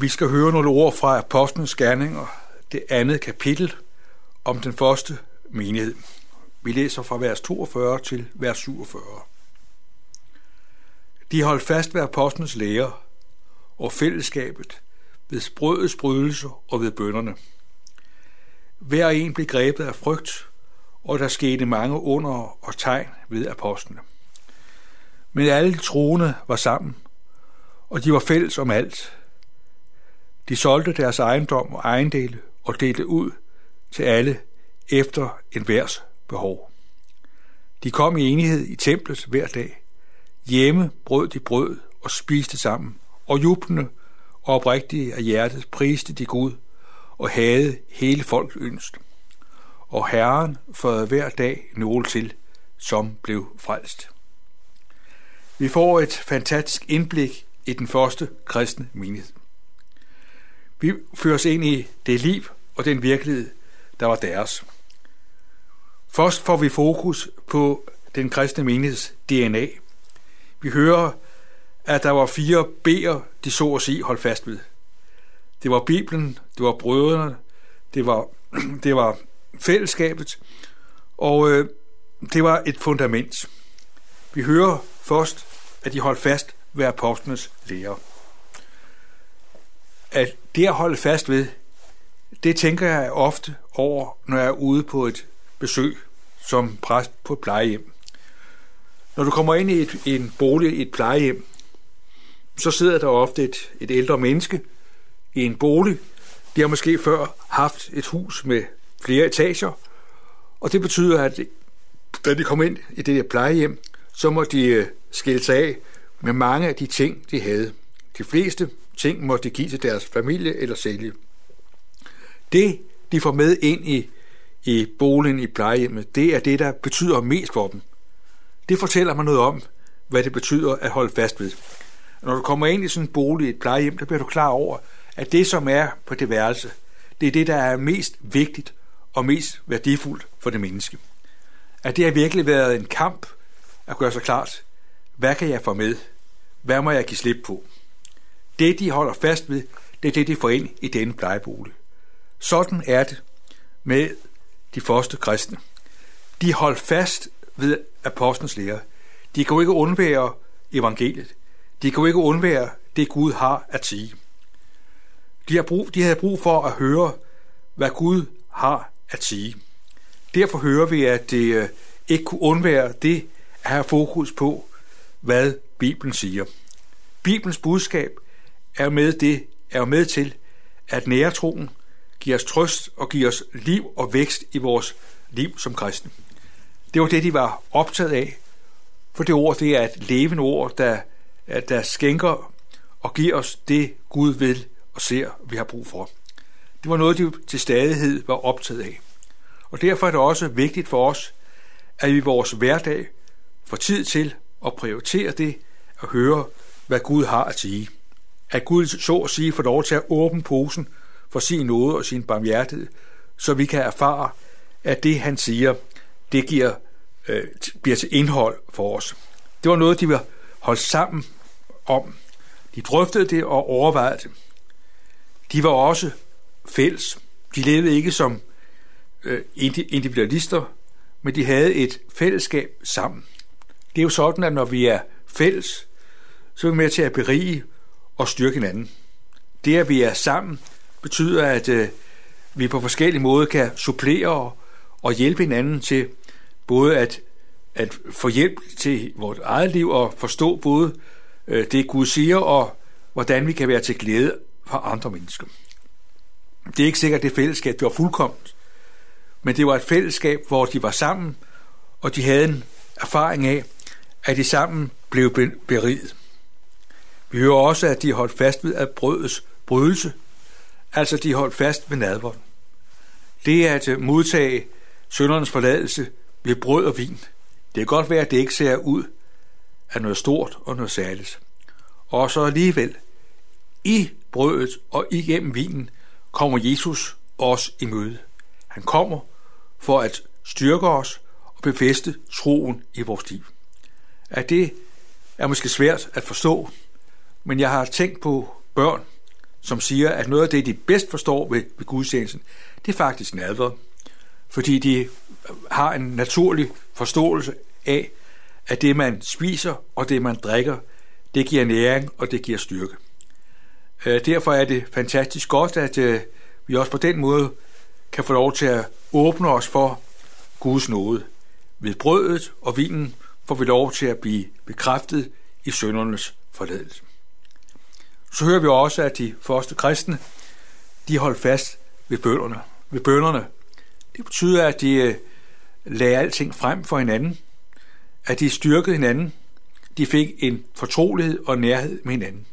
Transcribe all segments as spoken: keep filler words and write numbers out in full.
Vi skal høre nogle ord fra Apostlenes Gerninger, det andet kapitel om den første menighed. Vi læser fra vers toogfyrre til vers syvogfyrre. De holdt fast ved apostlenes lære og fællesskabet, ved brødets brydelse og ved bønnerne. Hver en blev grebet af frygt, og der skete mange under og tegn ved apostlene. Men alle troende var sammen, og de var fælles om alt. De solgte deres ejendom og ejendele og delte ud til alle efter enhvers behov. De kom i enighed i templet hver dag. Hjemme brød de brød og spiste sammen, og jublende og oprigtige af hjertet priste de Gud og havde hele folk ønske. Og Herren førte hver dag nogle til, som blev frelst. Vi får et fantastisk indblik i den første kristne menighed. Vi føres ind i det liv og den virkelighed, der var deres. Først får vi fokus på den kristne menigheds D N A. Vi hører, at der var fire B'er, de så at sige holdt fast ved. Det var Bibelen, det var brødrene, det var, det var fællesskabet, og øh, det var et fundament. Vi hører først, at de holdt fast ved apostlenes lære. At det at holde fast ved, det tænker jeg ofte over, når jeg er ude på et besøg som præst på et plejehjem. Når du kommer ind i et, en bolig i et plejehjem, så sidder der ofte et, et ældre menneske i en bolig. De har måske før haft et hus med flere etager, og det betyder, at da de kommer ind i det der plejehjem, så må de skille sig af med mange af de ting, de havde. De fleste ting måtte de give til deres familie eller sælge. Det, de får med ind i, i boligen i plejehjemmet, det er det, der betyder mest for dem. Det fortæller mig noget om, hvad det betyder at holde fast ved. Når du kommer ind i sådan en bolig i et plejehjem, der bliver du klar over, at det, som er på det værelse, det er det, der er mest vigtigt og mest værdifuldt for det menneske. At det har virkelig været en kamp at gøre sig klart, hvad kan jeg få med? Hvad må jeg give slip på? Det, de holder fast ved, det er det, de får ind i denne plejebolig. Sådan er det med de første kristne. De holdt fast ved apostlenes lære. De kunne ikke undvære evangeliet. De kunne ikke undvære det, Gud har at sige. De havde brug, de havde brug for at høre, hvad Gud har at sige. Derfor hører vi, at det ikke kunne undvære det at have fokus på, hvad Bibelen siger. Bibelens budskab er med det er med til, at næretroen giver os trøst og giver os liv og vækst i vores liv som kristne. Det var det, de var optaget af, for det ord, det er et levende ord, der, der skænker og giver os det, Gud vil og ser, vi har brug for. Det var noget, de til stadighed var optaget af. Og derfor er det også vigtigt for os, at vi i vores hverdag får tid til at prioritere det og høre, hvad Gud har at sige. At Gud så at sige får lov til at åbne posen for sin nåde og sin barmhjertighed, så vi kan erfare, at det, han siger, det giver, øh, bliver til indhold for os. Det var noget, de var holdt sammen om. De drøftede det og overvejede det. De var også fælles. De levede ikke som øh, individualister, men de havde et fællesskab sammen. Det er jo sådan, at når vi er fælles, så er vi med til at berige og styrke hinanden. Det, at vi er sammen, betyder, at øh, vi på forskellige måder kan supplere og, og hjælpe hinanden til både at, at få hjælp til vores eget liv og forstå både øh, det, Gud siger, og hvordan vi kan være til glæde for andre mennesker. Det er ikke sikkert, det fællesskab det var fuldkomment, men det var et fællesskab, hvor de var sammen, og de havde en erfaring af, at de sammen blev beriget. Vi hører også, at de holdt fast ved at brødets brydelse, altså de holdt fast ved nadveren. Det at modtage syndernes forladelse ved brød og vin, det kan godt være, at det ikke ser ud af noget stort og noget særligt. Og så alligevel, i brødet og igennem vinen, kommer Jesus os i møde. Han kommer for at styrke os og befæste troen i vores liv. At det er måske svært at forstå, men jeg har tænkt på børn, som siger, at noget af det, de bedst forstår ved, ved gudstjenesten, det er faktisk nadver, fordi de har en naturlig forståelse af, at det, man spiser og det, man drikker, det giver næring og det giver styrke. Derfor er det fantastisk godt, at vi også på den måde kan få lov til at åbne os for Guds nåde. Ved brødet og vinen får vi lov til at blive bekræftet i syndernes forladelse. Så hører vi også, at de første kristne, de holdt fast ved bønnerne. Ved bønnerne. Det betyder, at de lagde alting frem for hinanden, at de styrkede hinanden, de fik en fortrolighed og nærhed med hinanden.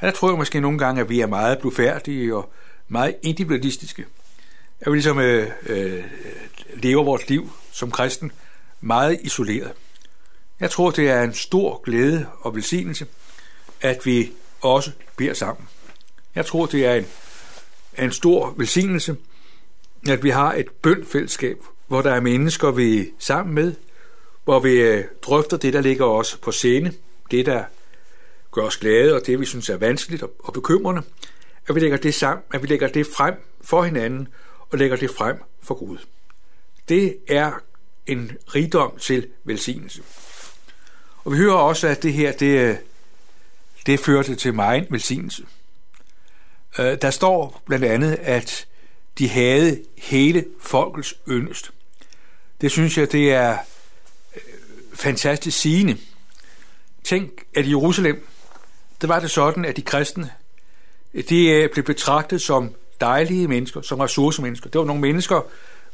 Og der tror jeg måske nogle gange, at vi er meget blufærdige og meget individualistiske. At vi ligesom øh, øh, lever vores liv som kristen meget isoleret. Jeg tror, det er en stor glæde og velsignelse, at vi også beder sammen. Jeg tror, det er en, en stor velsignelse, at vi har et bønfællesskab, hvor der er mennesker, vi er sammen med, hvor vi drøfter det, der ligger os på scene, det, der gør os glade, og det, vi synes er vanskeligt og bekymrende, at vi lægger det sammen, at vi lægger det frem for hinanden, og lægger det frem for Gud. Det er en rigdom til velsignelse. Og vi hører også, at det her, det, det førte til megen velsignelse. Der står blandt andet, at de havde hele folkets yndest. Det synes jeg, det er fantastisk sigende. Tænk, at i Jerusalem, der var det sådan, at de kristne, de blev betragtet som dejlige mennesker, som ressourcemennesker. Det var nogle mennesker,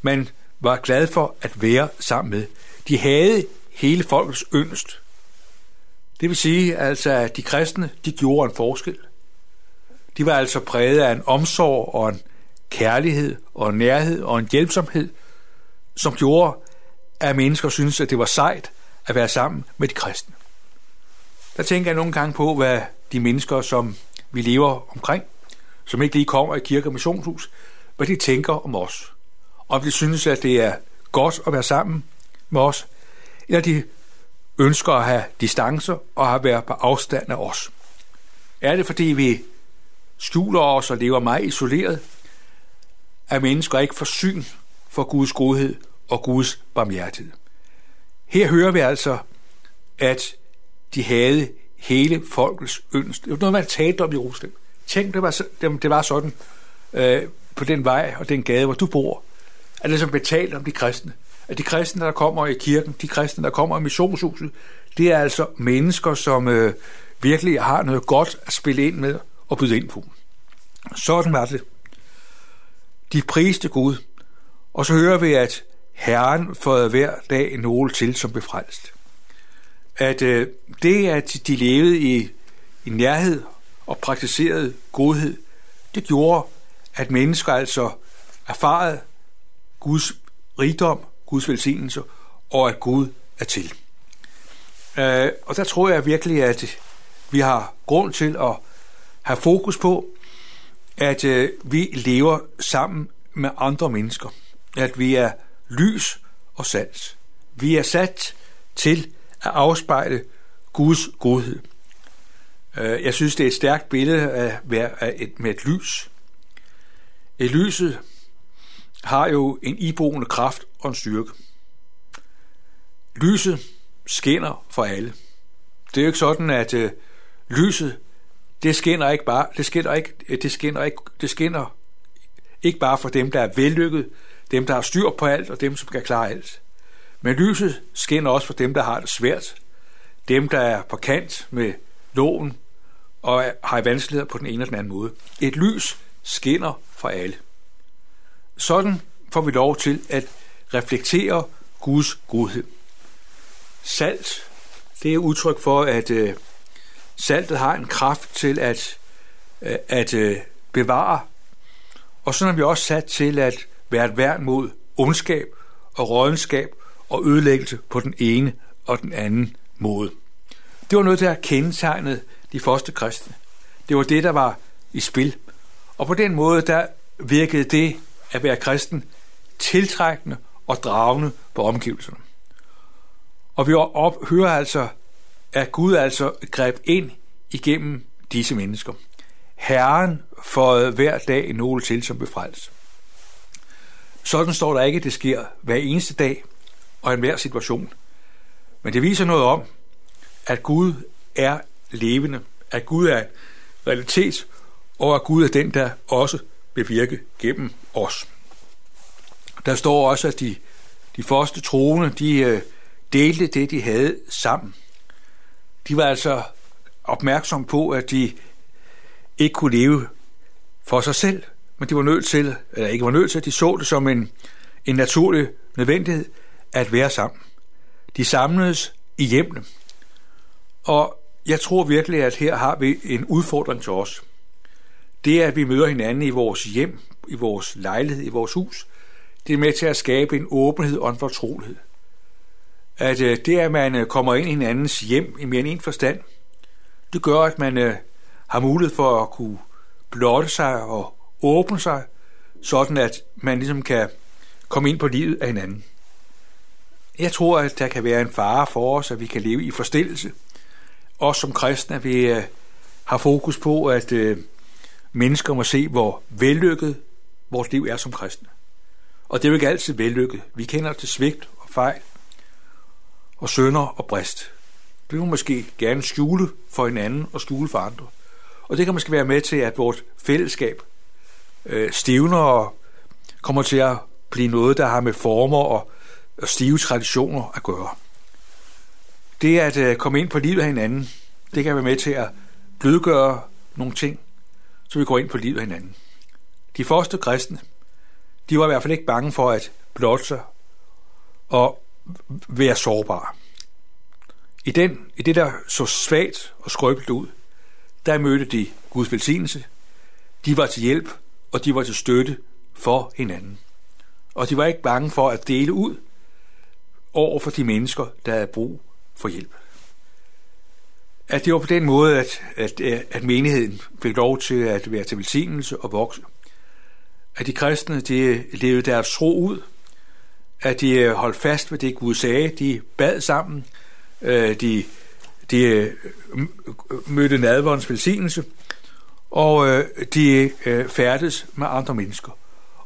man var glad for at være sammen med. De havde hele folkets yndest. Det vil sige, altså, at de kristne, de gjorde en forskel. De var altså præget af en omsorg og en kærlighed og en nærhed og en hjælpsomhed, som gjorde, at mennesker synes, at det var sejt at være sammen med de kristne. Der tænker jeg nogle gange på, hvad de mennesker, som vi lever omkring, som ikke lige kommer i kirke- og missionshus, hvad de tænker om os. Om de synes, at det er godt at være sammen med os, eller de ønsker at have distancer og at være på afstand af os. Er det, fordi vi skjuler os og lever meget isoleret, at mennesker ikke får syn for Guds godhed og Guds barmhjertighed? Her hører vi altså, at de havde hele folkets yndest. Det var noget, man talte om i Jerusalem. Tænk, det var, det var sådan øh, på den vej og den gade, hvor du bor, at det som betalt om de kristne. At de kristne, der kommer i kirken, de kristne, der kommer i missionshuset, det er altså mennesker, som øh, virkelig har noget godt at spille ind med og byde ind på. Sådan var det. De priste Gud, og så hører vi, at Herren får hver dag nogle til som befrelst. At øh, det, at de levede i, i nærhed og praktiserede godhed, det gjorde, at mennesker altså erfarede Guds rigdom, Guds velsignelse, og at Gud er til. Øh, og der tror jeg virkelig, at vi har grund til at have fokus på, at øh, vi lever sammen med andre mennesker. At vi er lys og salt. Vi er sat til at afspejle Guds godhed. Jeg synes, det er et stærkt billede af et, med et lys. Et lyset har jo en iboende kraft og en styrke. Lyset skinner for alle. Det er jo ikke sådan, at øh, lyset, det skinner ikke bare, det skinner ikke, det skinner ikke, det skinner ikke bare for dem, der er vellykket, dem, der har styr på alt, og dem, som kan klare alt. Men lyset skinner også for dem, der har det svært. Dem, der er på kant med loven og har vanskeligheder på den ene eller den anden måde. Et lys skinner for alle. Sådan får vi lov til at reflektere Guds godhed. Salt, det er udtryk for, at øh, saltet har en kraft til at, øh, at øh, bevare. Og sådan er vi også sat til at være et værn mod ondskab og rådenskab og ødelæggelse på den ene og den anden måde. Det var noget, der kendetegnede de første kristne. Det var det, der var i spil. Og på den måde, der virkede det at være kristen tiltrækkende og dragende på omgivelserne. Og vi op, hører altså, at Gud altså greb ind igennem disse mennesker. Herren for hver dag nogle til, som blev frelst. Sådan står der ikke, at det sker hver eneste dag og i hver situation. Men det viser noget om, at Gud er levende, at Gud er en realitet, og at Gud er den, der også vil virke gennem os. Der står også, at de, de første troende, de delte det, de havde sammen. De var altså opmærksomme på, at de ikke kunne leve for sig selv, men de var nødt til, eller ikke var nødt til, de så det som en, en naturlig nødvendighed at være sammen. De samledes i hjemmene. Og jeg tror virkelig, at her har vi en udfordring til os. Det, at vi møder hinanden i vores hjem, i vores lejlighed, i vores hus, det er med til at skabe en åbenhed og en fortrolighed. At det, at man kommer ind i hinandens hjem i mere end en forstand, det gør, at man har mulighed for at kunne blotte sig og åbne sig, sådan at man ligesom kan komme ind på livet af hinanden. Jeg tror, at der kan være en fare for os, at vi kan leve i forstillelse. Også som kristne, at vi har fokus på, at mennesker må se, hvor vellykket vores liv er som kristne. Og det er jo ikke altid vellykket. Vi kender til svigt og fejl og synder og brist. Det vil måske gerne skjule for hinanden og skjule for andre. Og det kan måske være med til, at vores fællesskab stivner og kommer til at blive noget, der har med former og stive traditioner at gøre. Det at komme ind på livet af hinanden, det kan være med til at blødgøre nogle ting, så vi går ind på livet af hinanden. De første kristne, de var i hvert fald ikke bange for at blotte sig og være sårbare. I, den, i det, der så svagt og skrøbeligt ud, der mødte de Guds velsignelse. De var til hjælp, og de var til støtte for hinanden. Og de var ikke bange for at dele ud over for de mennesker, der havde brug for hjælp. At det var på den måde, at, at, at menigheden fik lov til at være til velsignelse og vokse. At de kristne, de levede deres tro ud. At de holdt fast ved det, Gud sagde. De bad sammen. De, de mødte nadverens velsignelse. Og de færdes med andre mennesker.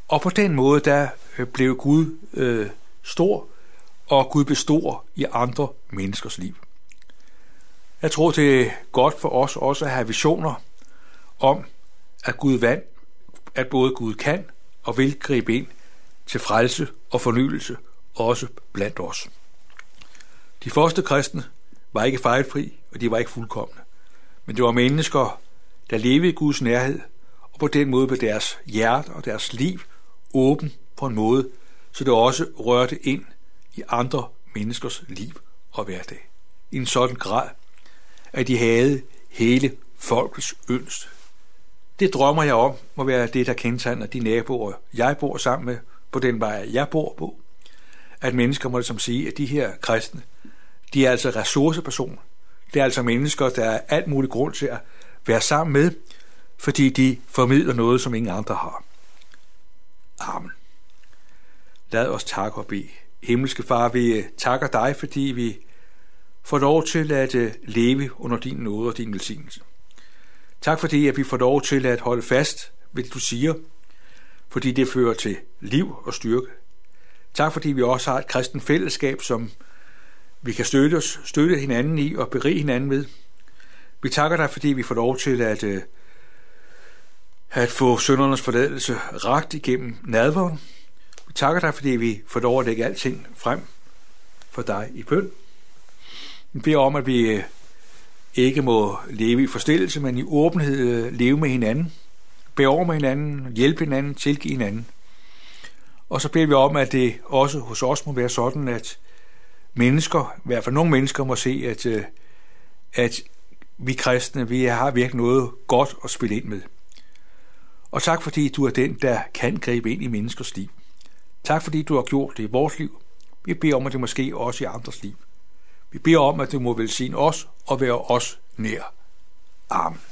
Og på den måde, der blev Gud øh, stor, og Gud består i andre menneskers liv. Jeg tror, det er godt for os også at have visioner om, at Gud vand, at både Gud kan og vil gribe ind til frelse og fornyelse, også blandt os. De første kristne var ikke fejlfri, og de var ikke fuldkomne. Men det var mennesker, der levede i Guds nærhed, og på den måde blev deres hjerte og deres liv åbent på en måde, så det også rørte ind i andre menneskers liv og hverdag. I en sådan grad, at de havde hele folkets ønske. Det drømmer jeg om, må være det, der kendetegner de naboer, jeg bor sammen med, på den vej, jeg bor på. At mennesker må det som sige, at de her kristne, de er altså ressourcepersoner. Det er altså mennesker, der er alt mulig grund til at være sammen med, fordi de formidler noget, som ingen andre har. Amen. Lad os takke og bede. Himmelske Far, vi takker dig, fordi vi får lov til at leve under din nåde og din velsignelse. Tak fordi, at vi får lov til at holde fast ved det, du siger, fordi det fører til liv og styrke. Tak fordi vi også har et kristent fællesskab, som vi kan støtte os, støtte hinanden i og berige hinanden ved. Vi takker dig, fordi vi får lov til at, at få syndernes forladelse rakt igennem nadveren. Vi takker dig, fordi vi får lov at lægge alting frem for dig i bøn. Vi beder om, at vi ikke må leve i forstillelse, men i åbenhed leve med hinanden, bære over med hinanden, hjælpe hinanden, tilgive hinanden. Og så beder vi om, at det også hos os må være sådan, at mennesker, i hvert fald nogle mennesker, må se, at, at vi kristne, vi har virkelig noget godt at spille ind med. Og tak fordi du er den, der kan gribe ind i menneskers liv. Tak fordi du har gjort det i vores liv. Vi beder om, at det måske også i andres liv. Vi beder om, at du må velsigne os og være os nær. Amen.